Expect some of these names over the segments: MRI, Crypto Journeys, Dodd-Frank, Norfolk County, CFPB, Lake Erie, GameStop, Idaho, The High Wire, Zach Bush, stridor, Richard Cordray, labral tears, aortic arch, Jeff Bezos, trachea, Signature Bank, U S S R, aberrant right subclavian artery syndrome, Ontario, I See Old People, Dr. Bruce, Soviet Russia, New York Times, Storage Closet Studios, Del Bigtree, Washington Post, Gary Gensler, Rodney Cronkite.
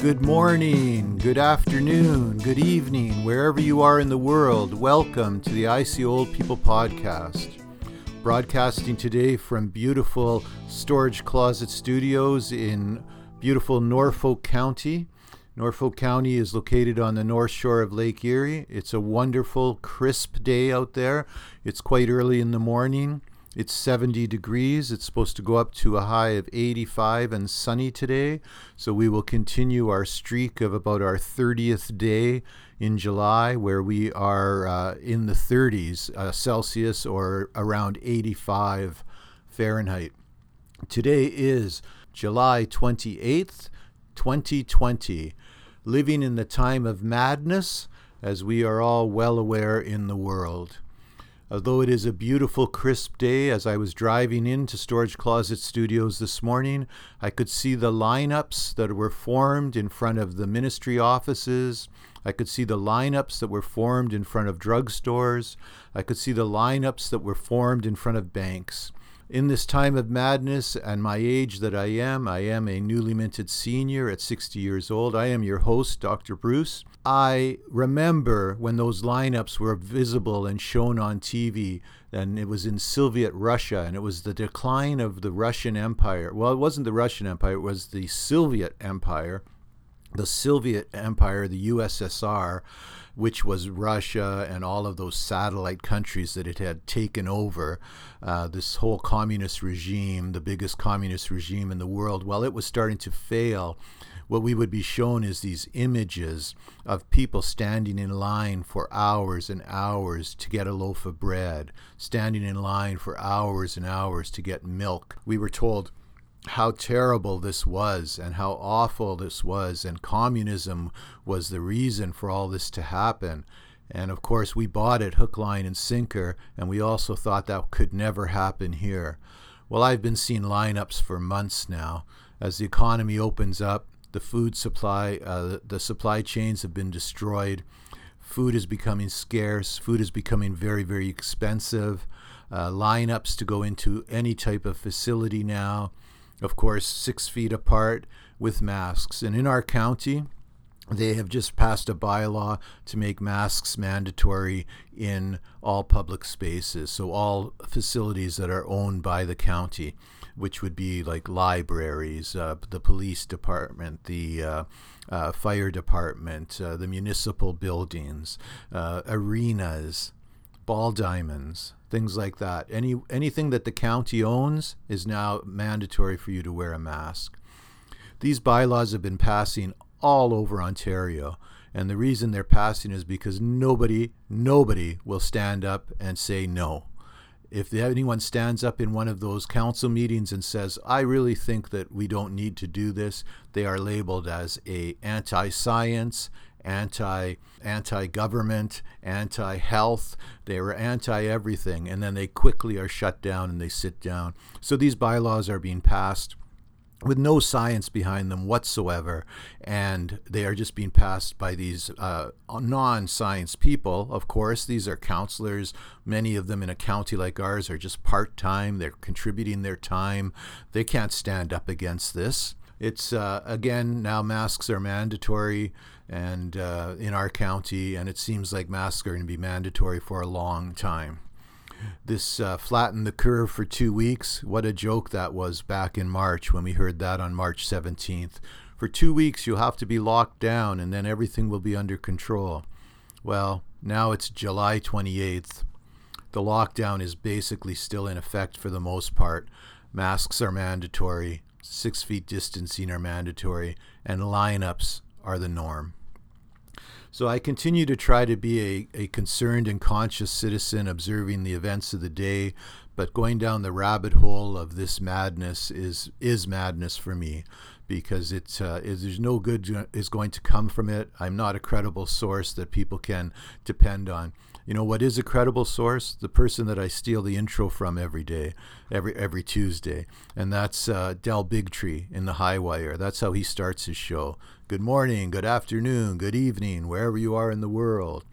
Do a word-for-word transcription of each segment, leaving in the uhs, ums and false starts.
Good morning, good afternoon, good evening, wherever you are in the world. Welcome to the I See Old People podcast. Broadcasting today from beautiful Storage Closet Studios in beautiful Norfolk County. Norfolk County is located on the north shore of Lake Erie. It's a wonderful, crisp day out there. It's quite early in the morning. It's seventy degrees. It's supposed to go up to a high of eighty-five and sunny today. So we will continue our streak of about our thirtieth day in July, where we are uh, in the thirties uh, Celsius, or around eighty-five Fahrenheit. Today is July twenty-eighth, twenty twenty. Living in the time of madness, as we are all well aware in the world. Although it is a beautiful, crisp day, as I was driving into Storage Closet Studios this morning, I could see the lineups that were formed in front of the ministry offices. I could see the lineups that were formed in front of drugstores. I could see the lineups that were formed in front of banks. In this time of madness and my age that I am, I am a newly minted senior at sixty years old. I am your host, Doctor Bruce. I remember when those lineups were visible and shown on T V, and it was in Soviet Russia, and it was the decline of the Russian Empire. Well, it wasn't the Russian Empire, it was the Soviet Empire, the Soviet Empire, the U S S R, which was Russia and all of those satellite countries that it had taken over, uh, this whole communist regime, the biggest communist regime in the world. While it was starting to fail, what we would be shown is these images of people standing in line for hours and hours to get a loaf of bread, standing in line for hours and hours to get milk. We were told how terrible this was and how awful this was, and communism was the reason for all this to happen. And of course, we bought it hook, line, and sinker, and we also thought that could never happen here. Well, I've been seeing lineups for months now. As the economy opens up, the food supply, uh, the supply chains have been destroyed. Food is becoming scarce. Food is becoming very, very expensive. Uh, lineups to go into any type of facility now. Of course, six feet apart with masks. And in our county, they have just passed a bylaw to make masks mandatory in all public spaces. So all facilities that are owned by the county, which would be like libraries, uh, the police department, the uh, uh, fire department, uh, the municipal buildings, uh, arenas, ball diamonds, things like that. Any anything that the county owns is now mandatory for you to wear a mask. These bylaws have been passing all over Ontario, and the reason they're passing is because nobody, nobody will stand up and say no. If anyone stands up in one of those council meetings and says, I really think that we don't need to do this, they are labeled as a anti-science, anti, anti-government, anti-health. They were anti-everything, and then they quickly are shut down and they sit down. So these bylaws are being passed with no science behind them whatsoever, and they are just being passed by these uh, non-science people. Of course, these are counselors. Many of them in a county like ours are just part-time. They're contributing their time. They can't stand up against this. It's, uh, again, now masks are mandatory and uh, in our county, and it seems like masks are going to be mandatory for a long time. This uh, flattened the curve for two weeks. What a joke that was back in March when we heard that on March seventeenth. For two weeks, you'll have to be locked down, and then everything will be under control. Well, now it's July twenty-eighth. The lockdown is basically still in effect for the most part. Masks are mandatory. Six feet distancing are mandatory, and lineups are the norm. So I continue to try to be a, a concerned and conscious citizen observing the events of the day, but going down the rabbit hole of this madness is is madness for me, because it's uh, is, there's no good is going to come from it. I'm not a credible source that people can depend on. You know what is a credible source? The person that I steal the intro from every day, every every Tuesday, and that's uh, Del Bigtree in The High Wire. That's how he starts his show. Good morning, good afternoon, good evening, wherever you are in the world.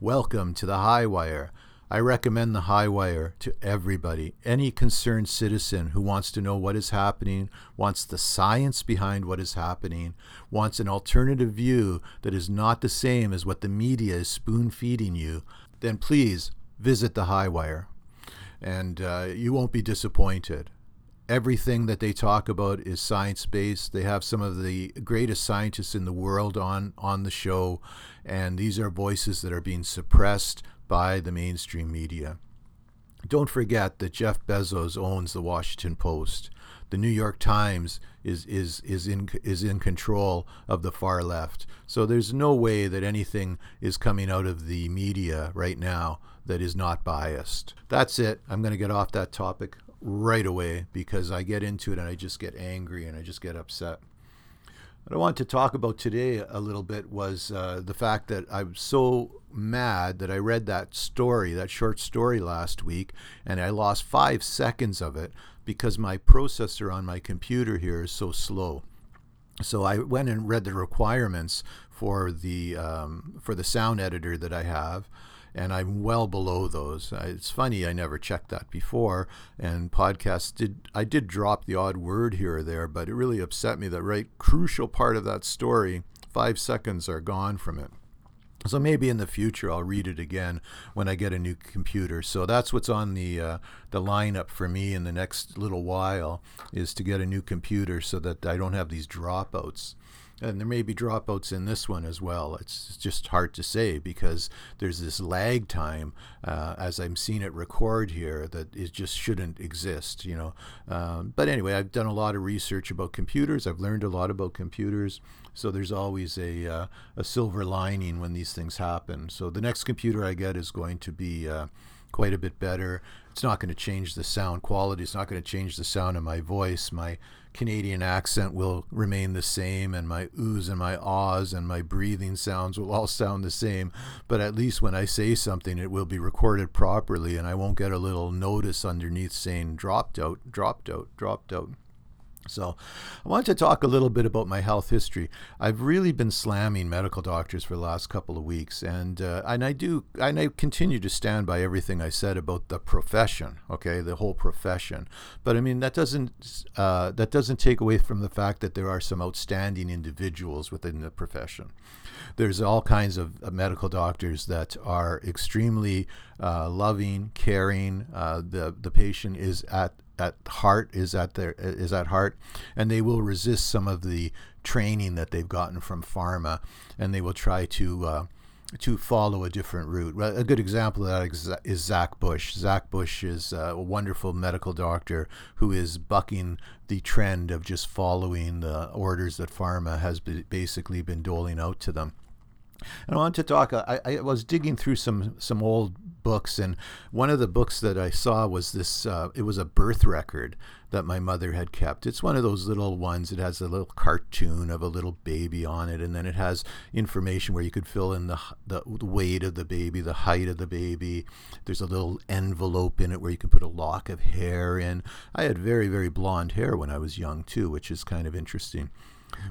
Welcome to The High Wire. I recommend The High Wire to everybody, any concerned citizen who wants to know what is happening, wants the science behind what is happening, wants an alternative view that is not the same as what the media is spoon-feeding you, then please visit The High Wire, and uh, you won't be disappointed. Everything that they talk about is science-based. They have some of the greatest scientists in the world on, on the show, and these are voices that are being suppressed by the mainstream media. Don't forget that Jeff Bezos owns the Washington Post. The New York Times is is is in is in control of the far left. So there's no way that anything is coming out of the media right now that is not biased. That's it. I'm going to get off that topic right away because I get into it and I just get angry and I just get upset. What I want to talk about today a little bit was uh, the fact that I'm so mad that I read that story, that short story last week, and I lost five seconds of it because my processor on my computer here is so slow. So I went and read the requirements for the um, for the sound editor that I have, and I'm well below those. It's funny, I never checked that before, and podcasts did, I did drop the odd word here or there, but it really upset me that right crucial part of that story, five seconds are gone from it. So maybe in the future I'll read it again when I get a new computer. So that's what's on the uh, the lineup for me in the next little while, is to get a new computer so that I don't have these dropouts. And there may be dropouts in this one as well. It's just hard to say because there's this lag time uh, as I'm seeing it record here that it just shouldn't exist, you know. Um, but anyway, I've done a lot of research about computers. I've learned a lot about computers. So there's always a uh, a silver lining when these things happen. So the next computer I get is going to be uh, quite a bit better. It's not going to change the sound quality. It's not going to change the sound of my voice. My Canadian accent will remain the same, and my oohs and my ahs and my breathing sounds will all sound the same. But at least when I say something, it will be recorded properly, and I won't get a little notice underneath saying dropped out, dropped out, dropped out. So I want to talk a little bit about my health history. I've really been slamming medical doctors for the last couple of weeks, and uh, and I do and I continue to stand by everything I said about the profession, okay, the whole profession. But I mean, that doesn't uh, that doesn't take away from the fact that there are some outstanding individuals within the profession. There's all kinds of uh, medical doctors that are extremely uh, loving, caring. Uh, the the patient is at at heart is at their is at heart, and they will resist some of the training that they've gotten from pharma, and they will try to uh, to follow a different route. A good example of that is Zach Bush. Zach Bush is a wonderful medical doctor who is bucking the trend of just following the orders that pharma has basically been doling out to them. And I want to talk, I, I was digging through some, some old books, and one of the books that I saw was this, uh, it was a birth record that my mother had kept. It's one of those little ones. It has a little cartoon of a little baby on it, and then it has information where you could fill in the, the weight of the baby, the height of the baby. There's a little envelope in it where you can put a lock of hair in. I had very, very blonde hair when I was young too, which is kind of interesting.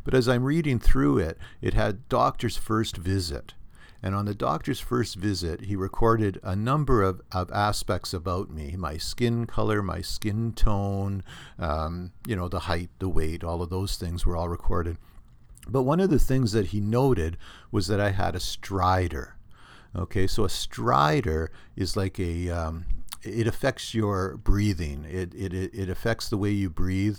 But as I'm reading through it, it had doctor's first visit. And on the doctor's first visit, he recorded a number of, of aspects about me, my skin color, my skin tone, um, you know, the height, the weight, all of those things were all recorded. But one of the things that he noted was that I had a stridor. Okay, so a stridor is like a... Um, It affects your breathing. It it it affects the way you breathe,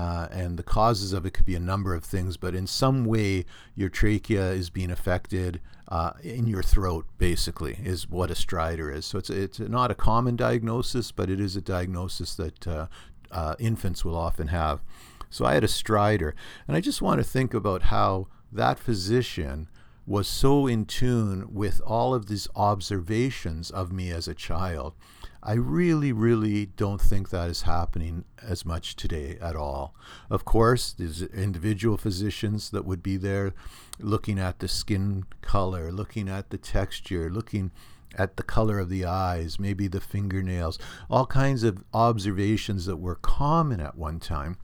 uh, and the causes of it could be a number of things. But in some way, your trachea is being affected uh, in your throat. Basically, is what a stridor is. So it's it's not a common diagnosis, but it is a diagnosis that uh, uh, infants will often have. So I had a stridor, and I just want to think about how that physician was so in tune with all of these observations of me as a child. I really, really don't think that is happening as much today at all. Of course, there's individual physicians that would be there looking at the skin color, looking at the texture, looking at the color of the eyes, maybe the fingernails, all kinds of observations that were common at one time.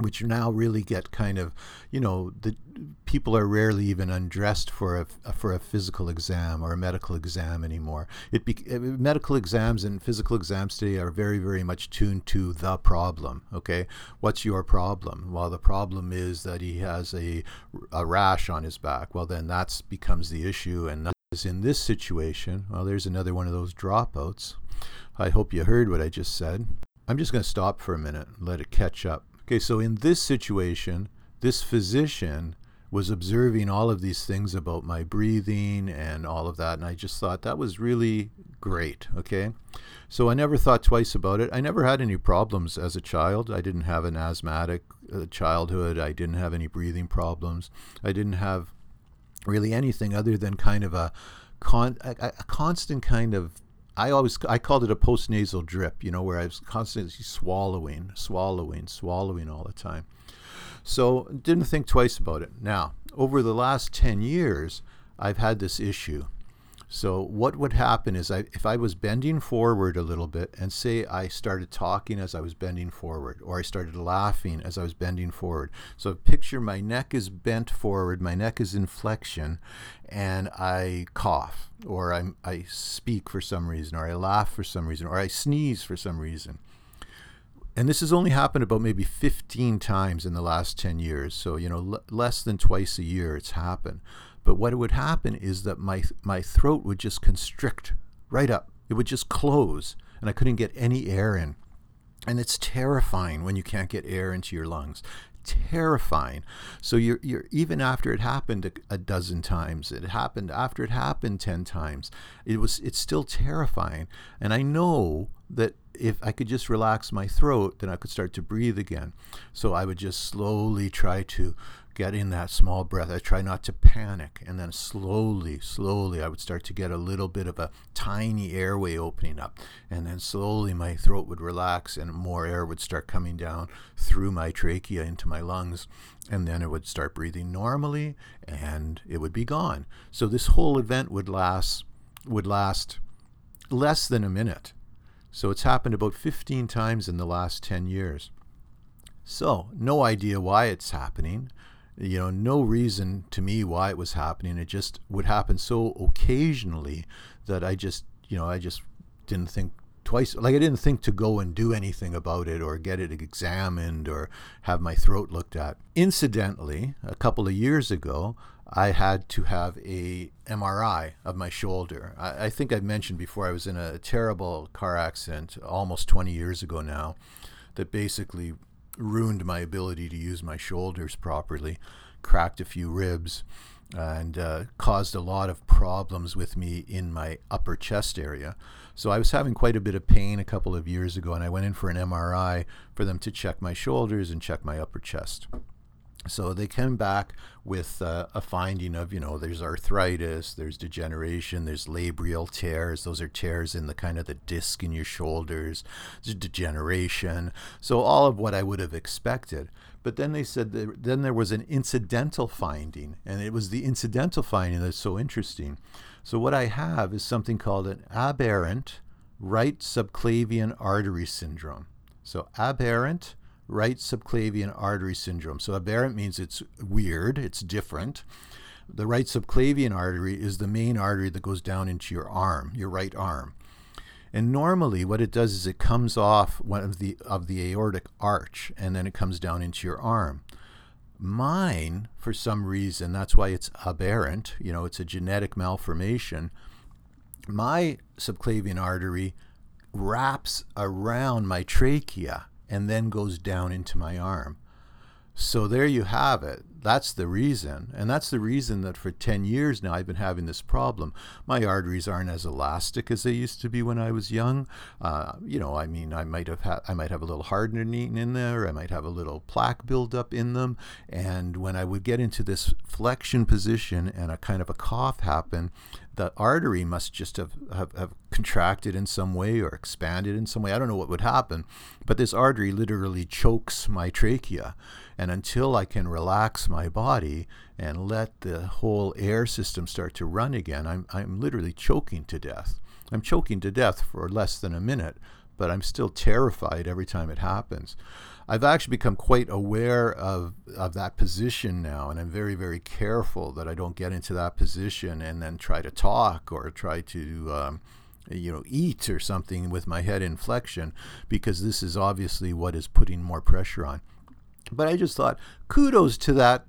which now really get kind of, you know, the people are rarely even undressed for a for a physical exam or a medical exam anymore. It be, medical exams and physical exams today are very, very much tuned to the problem. Okay, what's your problem? Well, the problem is that he has a a rash on his back. Well, then that becomes the issue, and that is in this situation. Well, there's another one of those dropouts. I hope you heard what I just said. I'm just going to stop for a minute and let it catch up. Okay, so in this situation, this physician was observing all of these things about my breathing and all of that, and I just thought that was really great, okay? So I never thought twice about it. I never had any problems as a child. I didn't have an asthmatic uh, childhood. I didn't have any breathing problems. I didn't have really anything other than kind of a, con- a, a constant kind of I always, I called it a postnasal drip, you know, where I was constantly swallowing, swallowing, swallowing all the time. So didn't think twice about it. Now, over the last ten years, I've had this issue. So what would happen is I, if I was bending forward a little bit, and say I started talking as I was bending forward, or I started laughing as I was bending forward. So picture my neck is bent forward, my neck is in flexion, and I cough, or I I speak for some reason, or I laugh for some reason, or I sneeze for some reason. And this has only happened about maybe fifteen times in the last ten years. So, you know, l- less than twice a year it's happened. But what would happen is that my my throat would just constrict right up. It would just close, and I couldn't get any air in. And it's terrifying when you can't get air into your lungs. Terrifying. So you're you're even after it happened a, a dozen times, it happened after it happened ten times. It was it's still terrifying. And I know that if I could just relax my throat, then I could start to breathe again. So I would just slowly try to get in that small breath. I try not to panic, and then slowly, slowly I would start to get a little bit of a tiny airway opening up, and then slowly my throat would relax and more air would start coming down through my trachea into my lungs, and then it would start breathing normally and it would be gone. So this whole event would last would last less than a minute. So it's happened about fifteen times in the last ten years. So no idea why it's happening. You know, no reason to me why it was happening. It just would happen so occasionally that I just, you know, I just didn't think twice. Like, I didn't think to go and do anything about it or get it examined or have my throat looked at. Incidentally, a couple of years ago, I had to have a M R I of my shoulder. I, I think I've mentioned before I was in a terrible car accident almost twenty years ago now that basically ruined my ability to use my shoulders properly, cracked a few ribs, and uh, caused a lot of problems with me in my upper chest area. So I was having quite a bit of pain a couple of years ago, and I went in for an M R I for them to check my shoulders and check my upper chest. So they came back with uh, a finding of, you know, there's arthritis, there's degeneration, there's labral tears. Those are tears in the kind of the disc in your shoulders, there's degeneration. So all of what I would have expected. But then they said that then there was an incidental finding, and it was the incidental finding that's so interesting. So what I have is something called an aberrant right subclavian artery syndrome. So aberrant right subclavian artery syndrome. So aberrant means it's weird, it's different. The right subclavian artery is the main artery that goes down into your arm, your right arm. And normally what it does is it comes off one of the of the aortic arch, and then it comes down into your arm. Mine, for some reason, that's why it's aberrant, you know, it's a genetic malformation. My subclavian artery wraps around my trachea and then goes down into my arm. So there you have it. That's the reason. And that's the reason that for ten years now I've been having this problem. My arteries aren't as elastic as they used to be when I was young. Uh, you know, I mean, I might have ha- I might have a little hardening in there. I might have a little plaque buildup in them. And when I would get into this flexion position and a kind of a cough happen, the artery must just have, have, have contracted in some way or expanded in some way. I don't know what would happen, but this artery literally chokes my trachea. And until I can relax my body and let the whole air system start to run again, I'm I'm literally choking to death. I'm choking to death for less than a minute, but I'm still terrified every time it happens. I've actually become quite aware of, of that position now, and I'm very, very careful that I don't get into that position and then try to talk or try to, um, you know, eat or something with my head in flexion, because this is obviously what is putting more pressure on. But I just thought, kudos to that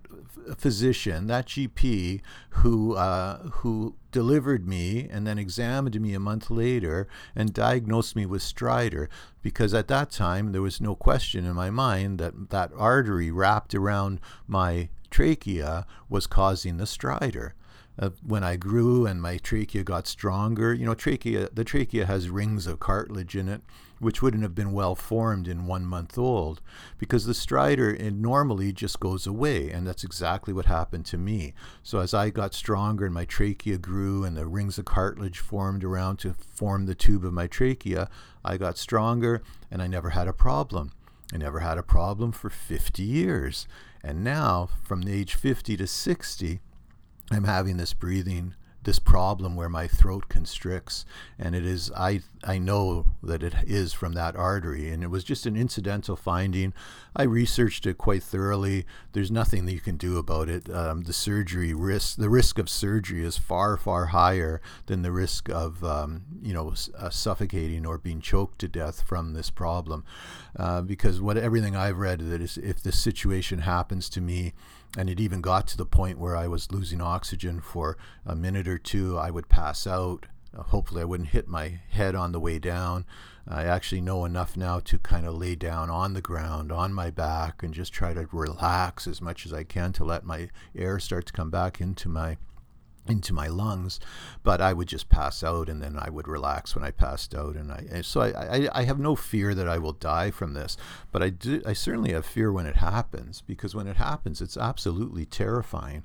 physician, that G P who uh, who delivered me and then examined me a month later and diagnosed me with stridor, because at that time there was no question in my mind that that artery wrapped around my trachea was causing the stridor. Uh, when I grew and my trachea got stronger, you know, trachea, the trachea has rings of cartilage in it, which wouldn't have been well formed in one month old, because the stridor it normally just goes away. And that's exactly what happened to me. So as I got stronger and my trachea grew and the rings of cartilage formed around to form the tube of my trachea, I got stronger and I never had a problem. I never had a problem for fifty years. And now from the age fifty to sixty, I'm having this breathing, this problem where my throat constricts, and it is, I I know that it is from that artery, and it was just an incidental finding. I researched it quite thoroughly. There's nothing that you can do about it. Um, the surgery risk, the risk of surgery is far, far higher than the risk of, um, you know, uh, suffocating or being choked to death from this problem, uh, because what everything I've read that is, if this situation happens to me, and it even got to the point where I was losing oxygen for a minute or two, I would pass out. Uh, hopefully I wouldn't hit my head on the way down. I actually know enough now to kind of lay down on the ground, on my back, and just try to relax as much as I can to let my air start to come back into my into my lungs. But I would just pass out, and then I would relax when I passed out. And I and so I, I, I have no fear that I will die from this, but I do I certainly have fear when it happens, because when it happens, it's absolutely terrifying.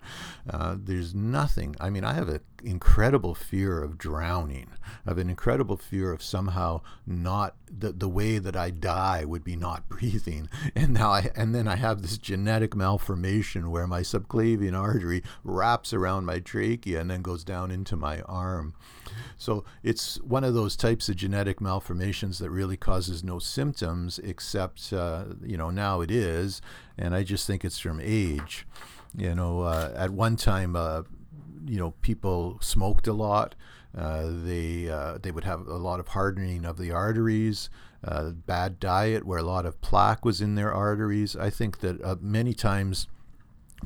Uh, there's nothing. I mean, I have an incredible fear of drowning. I have an incredible fear of somehow not the the way that I die would be not breathing. And now I and then I have this genetic malformation where my subclavian artery wraps around my trachea and then goes down into my arm. So it's one of those types of genetic malformations that really causes no symptoms, except, uh, you know, now it is. And I just think it's from age. You know, uh, at one time, uh, you know, people smoked a lot. Uh, they uh, they would have a lot of hardening of the arteries, uh, bad diet where a lot of plaque was in their arteries. I think that uh, many times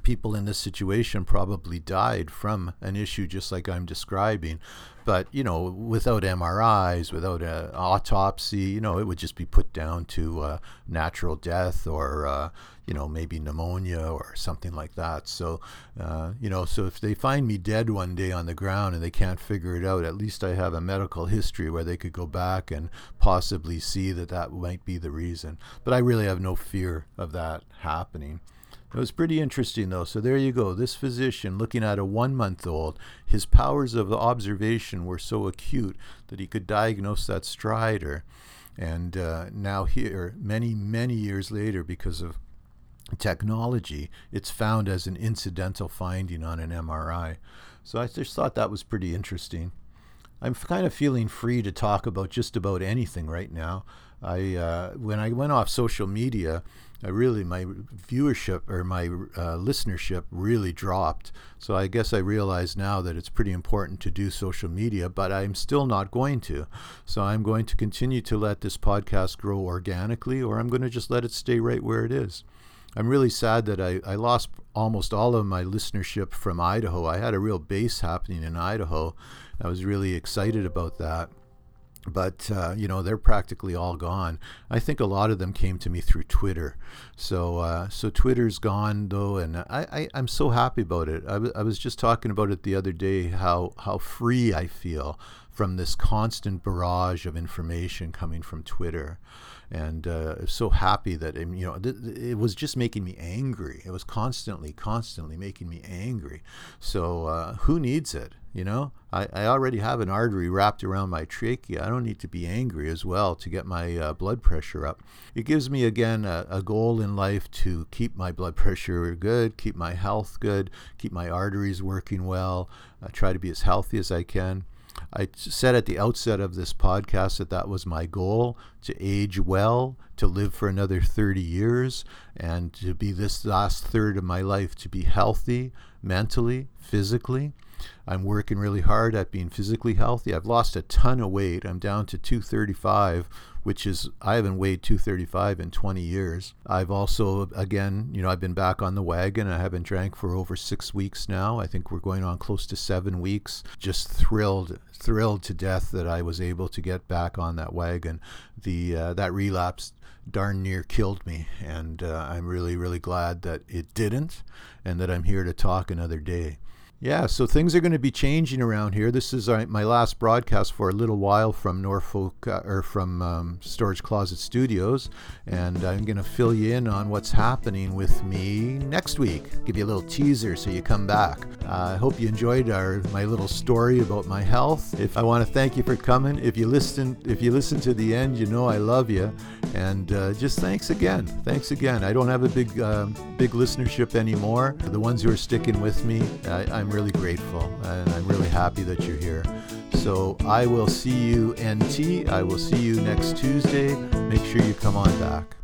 people in this situation probably died from an issue just like I'm describing. But, you know, without M R Is, without an autopsy, you know, it would just be put down to uh, natural death or, uh, you know, maybe pneumonia or something like that. So, uh, you know, so if they find me dead one day on the ground and they can't figure it out, at least I have a medical history where they could go back and possibly see that that might be the reason. But I really have no fear of that happening. It was pretty interesting, though. So there you go. This physician looking at a one-month-old, his powers of observation were so acute that he could diagnose that stridor. And uh, now here, many, many years later, because of technology, it's found as an incidental finding on an M R I. So I just thought that was pretty interesting. I'm kind of feeling free to talk about just about anything right now. I uh, when I went off social media, I really my viewership or my uh, listenership really dropped. So I guess I realize now that it's pretty important to do social media, but I'm still not going to. So I'm going to continue to let this podcast grow organically, or I'm going to just let it stay right where it is. I'm really sad that I, I lost almost all of my listenership from Idaho. I had a real base happening in Idaho. I was really excited about that. But, uh, you know, they're practically all gone. I think a lot of them came to me through Twitter. So uh, so Twitter's gone, though, and I, I, I'm so happy about it. I, w- I was just talking about it the other day, how, how free I feel from this constant barrage of information coming from Twitter. And uh, so happy that, you know, th- it was just making me angry. It was constantly, constantly making me angry. So uh, who needs it? You know, I, I already have an artery wrapped around my trachea. I don't need to be angry as well to get my uh, blood pressure up. It gives me, again, a, a goal in life to keep my blood pressure good, keep my health good, keep my arteries working well, uh, try to be as healthy as I can. I said at the outset of this podcast that that was my goal, to age well, to live for another thirty years, and to be this last third of my life, to be healthy mentally, physically. I'm working really hard at being physically healthy. I've lost a ton of weight. I'm down to two thirty-five, which is, I haven't weighed two thirty-five in twenty years. I've also, again, you know, I've been back on the wagon. I haven't drank for over six weeks now. I think we're going on close to seven weeks. Just thrilled, thrilled to death that I was able to get back on that wagon. The uh, that relapse darn near killed me, and uh, I'm really, really glad that it didn't, and that I'm here to talk another day. Yeah, so things are going to be changing around here. This is our, my last broadcast for a little while from Norfolk uh, or from um, Storage Closet Studios, and I'm going to fill you in on what's happening with me next week. Give you a little teaser so you come back. Uh, I hope you enjoyed our my little story about my health. If I want to thank you for coming. If you listen, if you listen to the end, you know I love you, and uh, just thanks again. Thanks again. I don't have a big uh, big listenership anymore. For the ones who are sticking with me, I, I'm really grateful, and I'm really happy that you're here. So I will see you N T. I will see you next Tuesday. Make sure you come on back.